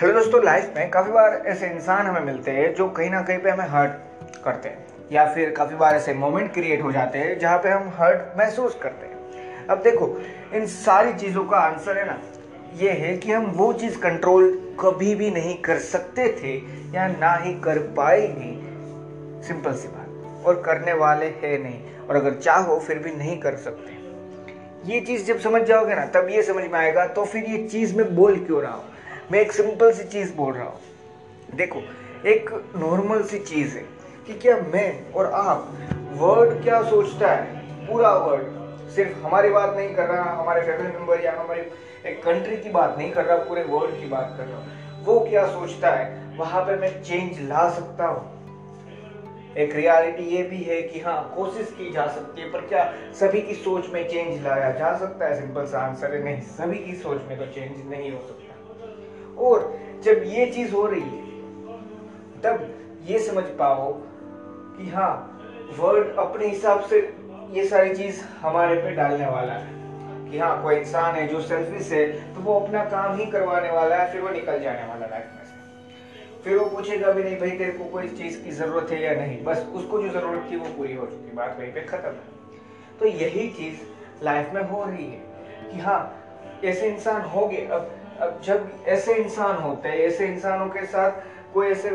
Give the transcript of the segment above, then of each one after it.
Hello दोस्तों, life में काफ़ी बार ऐसे इंसान हमें मिलते हैं जो कहीं ना कहीं पे हमें हर्ट करते हैं, या फिर काफ़ी बार ऐसे मोमेंट क्रिएट हो जाते हैं जहाँ पे हम हर्ट महसूस करते हैं। अब देखो, इन सारी चीज़ों का आंसर है ना, ये है कि हम वो चीज़ कंट्रोल कभी भी नहीं कर सकते थे या ना ही कर पाएंगे। सिंपल सी बात, और करने वाले है नहीं, और अगर चाहो फिर भी नहीं कर सकते। ये चीज़ जब समझ जाओगे ना तब ये समझ में आएगा तो फिर ये चीज़ मैं बोल क्यों रहा हूँ। मैं एक सिंपल सी चीज़ बोल रहा हूँ। देखो, एक नॉर्मल सी चीज़ है कि क्या मैं और आप, वर्ड क्या सोचता है, पूरा वर्ड, सिर्फ हमारी बात नहीं कर रहा, हमारे फैमिली मेम्बर या हमारी एक कंट्री की बात नहीं कर रहा, पूरे वर्ल्ड की बात कर रहा हूँ। वो क्या सोचता है वहाँ पे मैं चेंज ला सकता हूँ। एक रियलिटी ये भी है कि हाँ, कोशिश की जा सकती है, पर क्या सभी की सोच में चेंज लाया जा सकता है? सिंपल सा आंसर है नहीं, सभी की सोच में तो चेंज नहीं हो सकता। और जब ये चीज हो रही है तब ये समझ पाओ कि हाँ, वर्ड अपने हिसाब से ये सारी चीज हमारे पे डालने वाला है कि हाँ, कोई इंसान है जो सेल्फिश है तो वो अपना काम ही करवाने वाला है, फिर वो निकल जाने वाला लाइफ में से। फिर वो पूछेगा भी नहीं, भाई तेरे को कोई चीज की जरूरत है या नहीं, बस उसको जो जरूरत थी वो पूरी हो चुकी, बात वहीं पे खत्म है। तो यही चीज लाइफ में हो रही है कि हाँ, ऐसे इंसान हो गए। अब जब ऐसे इंसान होते हैं, ऐसे इंसानों के साथ कोई ऐसे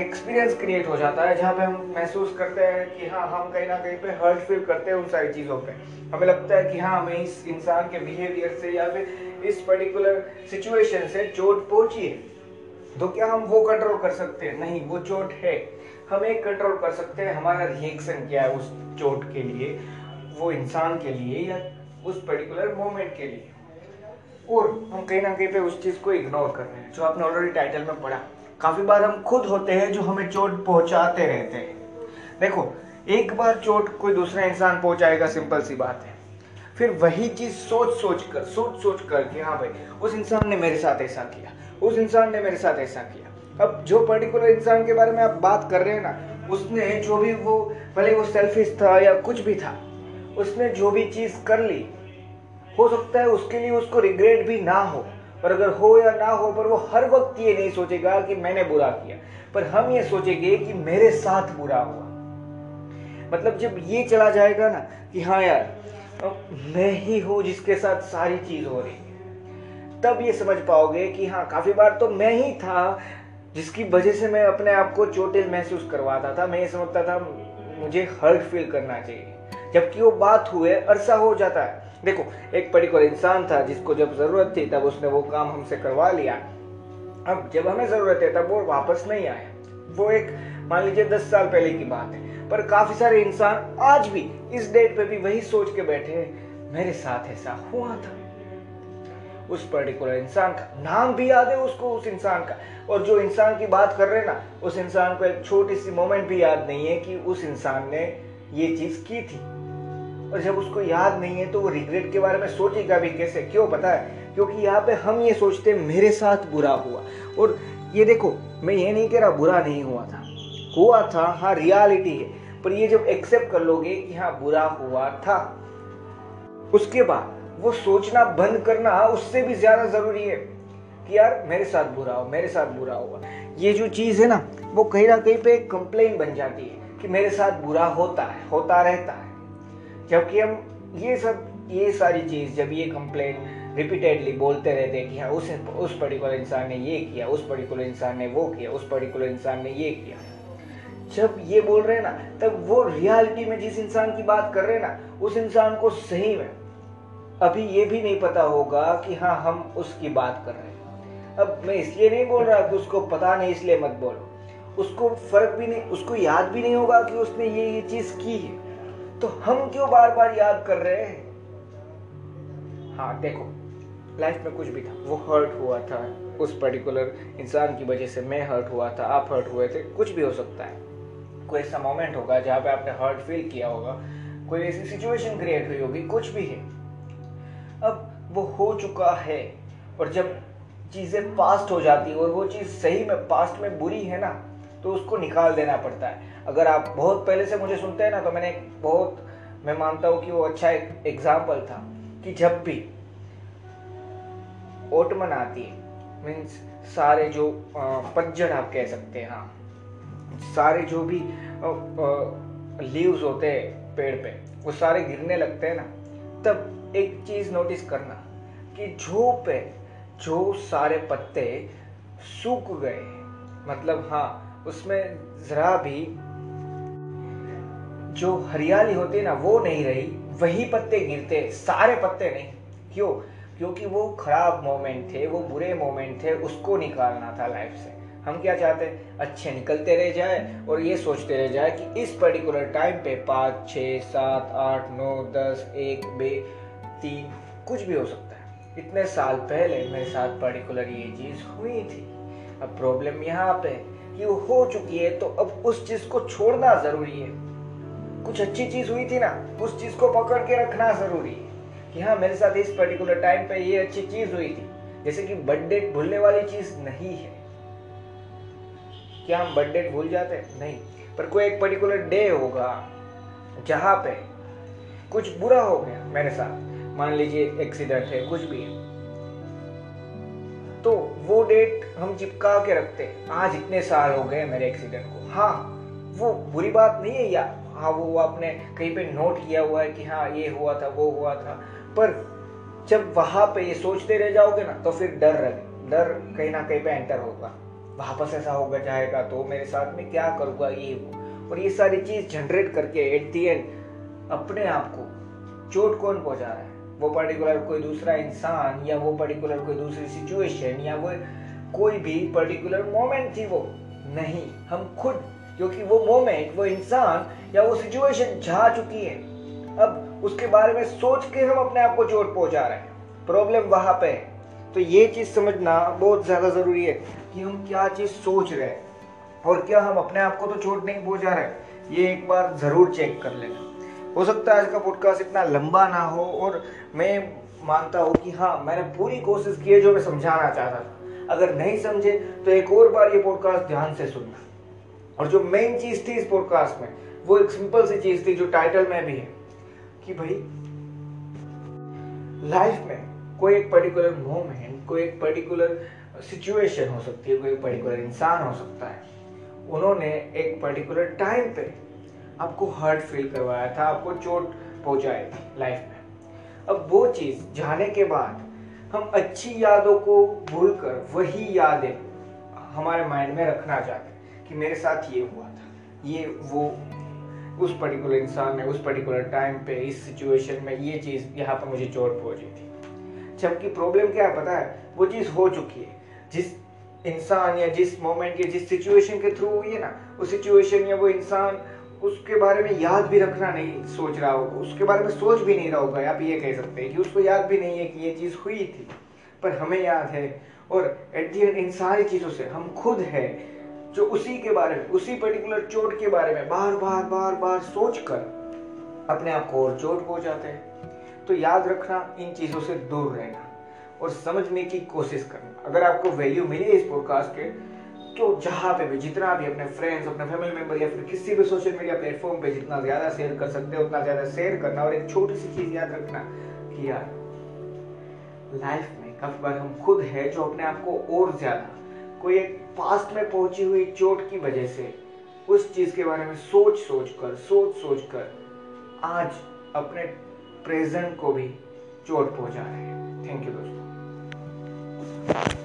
एक्सपीरियंस क्रिएट हो जाता है जहाँ पे हम महसूस करते हैं कि हाँ, हम कहीं ना कहीं पे हर्ट फील करते हैं उन सारी चीज़ों पे। हमें लगता है कि हाँ, हमें इस इंसान के बिहेवियर से या फिर इस पर्टिकुलर सिचुएशन से चोट पहुँची है, तो क्या हम वो कंट्रोल कर सकते हैं? नहीं, वो चोट है, हम एक कंट्रोल कर सकते हैं, हमारा रिएक्शन क्या है उस चोट के लिए, वो इंसान के लिए या उस पर्टिकुलर मोमेंट के लिए। और हम कहीं ना कहीं पे उस चीज़ को इग्नोर कर रहे हैं, जो आपने ऑलरेडी टाइटल में पढ़ा। काफ़ी बार हम खुद होते हैं जो हमें चोट पहुंचाते रहते हैं। देखो, एक बार चोट कोई दूसरा इंसान पहुंचाएगा, सिंपल सी बात है, फिर वही चीज़ सोच सोच कर कि हाँ भाई, उस इंसान ने मेरे साथ ऐसा किया, उस इंसान ने मेरे साथ ऐसा किया। अब जो पर्टिकुलर इंसान के बारे में आप बात कर रहे हैं ना, उसने जो भी, वो भले वो सेल्फिश था या कुछ भी था, उसने जो भी चीज़ कर ली, हो सकता है उसके लिए उसको रिग्रेट भी ना हो, और अगर हो या ना हो, पर वो हर वक्त ये नहीं सोचेगा कि मैंने बुरा किया, पर हम ये सोचेंगे कि मेरे साथ बुरा हुआ। मतलब जब ये चला जाएगा ना कि हाँ यार, मैं ही हूँ जिसके साथ सारी चीज हो रही है, तब ये समझ पाओगे कि हाँ, काफी बार तो मैं ही था जिसकी वजह से मैं अपने आप को चोटिल महसूस करवाता था। मैं ये समझता था मुझे हर्ट फील करना चाहिए, जबकि वो बात हुए अरसा हो जाता है। देखो, एक पर्टिकुलर इंसान था जिसको जब जरूरत थी तब उसने वो काम हमसे करवा लिया, अब जब हमें जरूरत है तब वो वापस नहीं आया। वो एक, मान लीजिए, 10 साल पहले की बात है, पर काफी सारे इंसान आज भी इस डेट पे भी वही सोच के बैठे हैं, मेरे साथ ऐसा हुआ था। उस पर्टिकुलर इंसान का नाम भी याद है उसको, उस इंसान का, और जो इंसान की बात कर रहे हैं ना, उस इंसान को एक छोटी सी मोमेंट भी याद नहीं है कि उस इंसान ने ये चीज की थी। और जब उसको याद नहीं है तो वो रिग्रेट के बारे में सोचेगा भी कैसे, क्यों? पता है, क्योंकि यहाँ पे हम ये सोचते हैं मेरे साथ बुरा हुआ। और ये देखो, मैं ये नहीं कह रहा बुरा नहीं हुआ था, हुआ था, हाँ रियलिटी है, पर ये जब एक्सेप्ट कर लोगे कि हाँ बुरा हुआ था, उसके बाद वो सोचना बंद करना उससे भी ज्यादा जरूरी है कि यार मेरे साथ बुरा हुआ। ये जो चीज़ है ना, वो कहीं ना कहीं पे कंप्लेन बन जाती है कि मेरे साथ बुरा होता रहता है। जबकि हम ये सारी चीज़, जब ये कंप्लेन रिपीटेडली बोलते रहते हैं कि हाँ, उस पर्टिकुलर इंसान ने ये किया, उस पर्टिकुलर इंसान ने वो किया, उस पर्टिकुलर इंसान ने ये किया, जब ये बोल रहे हैं ना, तब वो रियलिटी में जिस इंसान की बात कर रहे हैं ना, उस इंसान को सही में अभी ये भी नहीं पता होगा कि हाँ हम उसकी बात कर रहे हैं। अब मैं इसलिए नहीं बोल रहा कि उसको पता नहीं इसलिए मत बोलो, उसको फर्क भी नहीं, उसको याद भी नहीं होगा कि उसने ये चीज की है, तो हम क्यों बार बार याद कर रहे हैं। हाँ देखो, लाइफ में कुछ भी था, वो हर्ट हुआ था, उस पर्टिकुलर इंसान की वजह से मैं हर्ट हुआ था, आप हर्ट हुए थे, कुछ भी हो सकता है। कोई ऐसा मोमेंट होगा जहाँ पे आपने हर्ट फील किया होगा, कोई ऐसी सिचुएशन क्रिएट हुई होगी, कुछ भी है। अब वो हो चुका है, और जब चीज़ें पास्ट हो जाती है और वो चीज़ सही में पास्ट में बुरी है ना, तो उसको निकाल देना पड़ता है। अगर आप बहुत पहले से मुझे सुनते हैं ना, तो मैंने बहुत, मैं मानता हूँ कि वो अच्छा एक एग्जाम्पल था कि जब भी ओटमन आती है, मीन्स सारे जो पतझड़ आप कह सकते हैं, हाँ सारे जो भी लीव्स होते हैं पेड़ पे, वो सारे गिरने लगते हैं ना, तब एक चीज़ नोटिस करना कि जो पे जो सारे पत्ते सूख गए, मतलब हाँ उसमें ज़रा भी जो हरियाली होती है ना वो नहीं रही, वही पत्ते गिरते हैं, सारे पत्ते नहीं। क्यों? क्योंकि वो खराब मोमेंट थे, वो बुरे मोमेंट थे, उसको निकालना था लाइफ से। हम क्या चाहते हैं, अच्छे निकलते रह जाए और ये सोचते रह जाए कि इस पर्टिकुलर टाइम पे 5, 6, 7, 8, 9, 10, 1, 2, 3 कुछ भी हो सकता है। इतने साल पहले मेरे साथ पर्टिकुलर ये चीज़ हुई थी। अब प्रॉब्लम यहाँ पे कि वो हो चुकी है, तो अब उस चीज़ को छोड़ना ज़रूरी है। कुछ अच्छी चीज़ हुई थी ना, उस चीज़ को पकड़ के रखना ज़रूरी है कि हाँ मेरे साथ इस पर्टिकुलर टाइम पे ये अच्छी चीज़ हुई थी। जैसे कि बर्थडे भूलने वाली चीज़ नहीं है। क्या हम बर्थडे भूल जाते हैं? नहीं, पर कोई एक पर्टिकुलर डे होगा जहाँ पे कुछ बुरा हो गया मेरे साथ, मान लीजिए एक्सीडेंट है, कुछ भी है, तो वो डेट हम चिपका के रखते हैं। आज इतने साल हो गए मेरे एक्सीडेंट को, हाँ वो बुरी बात नहीं है यार, हाँ वो आपने कहीं पे नोट किया हुआ है कि हाँ ये हुआ था वो हुआ था, पर जब वहाँ पे ये सोचते रह जाओगे ना, तो फिर डर कहीं ना कहीं पे एंटर होगा, वापस ऐसा होगा जाएगा, तो मेरे साथ में क्या करूँगा ये वो, और ये सारी चीज़ जनरेट करके एट दी एंड अपने आप को चोट कौन पहुँचा रहा है? वो पर्टिकुलर कोई दूसरा इंसान, या वो पर्टिकुलर कोई दूसरी सिचुएशन, या वो कोई भी पर्टिकुलर मोमेंट थी, वो नहीं, हम खुद, क्योंकि वो मोमेंट, वो इंसान या वो सिचुएशन जा चुकी है। अब उसके बारे में सोच के हम अपने आप को चोट पहुंचा रहे हैं, प्रॉब्लम वहाँ पे है। तो ये चीज़ समझना बहुत ज़्यादा ज़रूरी है कि हम क्या चीज़ सोच रहे हैं और क्या हम अपने आप को तो चोट नहीं पहुंचा रहे। ये एक बार ज़रूर चेक कर लेना। हो सकता है आज का पॉडकास्ट इतना लंबा ना हो, और मैं मानता हूँ कि हाँ मैंने पूरी कोशिश की है जो मैं समझाना चाहता था। अगर नहीं समझे तो एक और बार ये पॉडकास्ट ध्यान से सुनना। और जो मेन चीज़ थी इस पॉडकास्ट में, वो एक सिंपल सी चीज़ थी जो टाइटल में भी है कि भाई लाइफ में कोई एक पर्टिकुलर मोमेंट, कोई एक पर्टिकुलर सिचुएशन हो सकती है, कोई एक पर्टिकुलर इंसान हो सकता है, उन्होंने एक पर्टिकुलर टाइम पे आपको हर्ट फील करवाया था, आपको चोट पहुंचाई थी लाइफ में। अब वो चीज़ जाने के बाद हम अच्छी यादों को भूलकर वही यादें हमारे माइंड में रखना चाहते हैं कि मेरे साथ ये हुआ था, ये वो, उस पर्टिकुलर इंसान ने उस पर्टिकुलर टाइम पे इस सिचुएशन में ये चीज़, यहाँ पर मुझे चोट पहुँची थी। जबकि प्रॉब्लम क्या है पता है, वो चीज़ हो चुकी है, जिस इंसान या जिस मोमेंट या जिस सिचुएशन के थ्रू हुई है ना, उस सिचुएशन या वो इंसान उसके बारे में याद भी रखना नहीं सोच रहा होगा, उसके बारे में सोच भी नहीं रहा होगा। आप ये कह सकते हैं कि उसको याद भी नहीं है कि ये चीज़ हुई थी, पर हमें याद है। और एट दी एंड इन सारी चीज़ों से हम खुद है जो उसी के बारे में, उसी पर्टिकुलर चोट के बारे में बार बार सोचकर अपने आप को और चोट हो जाते हैं। तो याद रखना, इन चीज़ों से दूर रहना और समझने की कोशिश करना। अगर आपको वैल्यू मिले इस पॉडकास्ट के, तो जहाँ पे भी, जितना भी अपने फ्रेंड्स, अपने फैमिली मेम्बर या फिर किसी भी सोशल मीडिया प्लेटफॉर्म पे जितना ज़्यादा शेयर कर सकते हो उतना ज़्यादा शेयर करना। और एक छोटी सी चीज़ याद रखना कि यार लाइफ में काफ़ी बार हम खुद है जो अपने आप को और ज़्यादा कोई एक पास्ट में पहुंची हुई चोट की वजह से उस चीज़ के बारे में सोच सोच कर आज अपने प्रेजेंट को भी चोट पहुंचा रहे हैं। थैंक यू दोस्तों।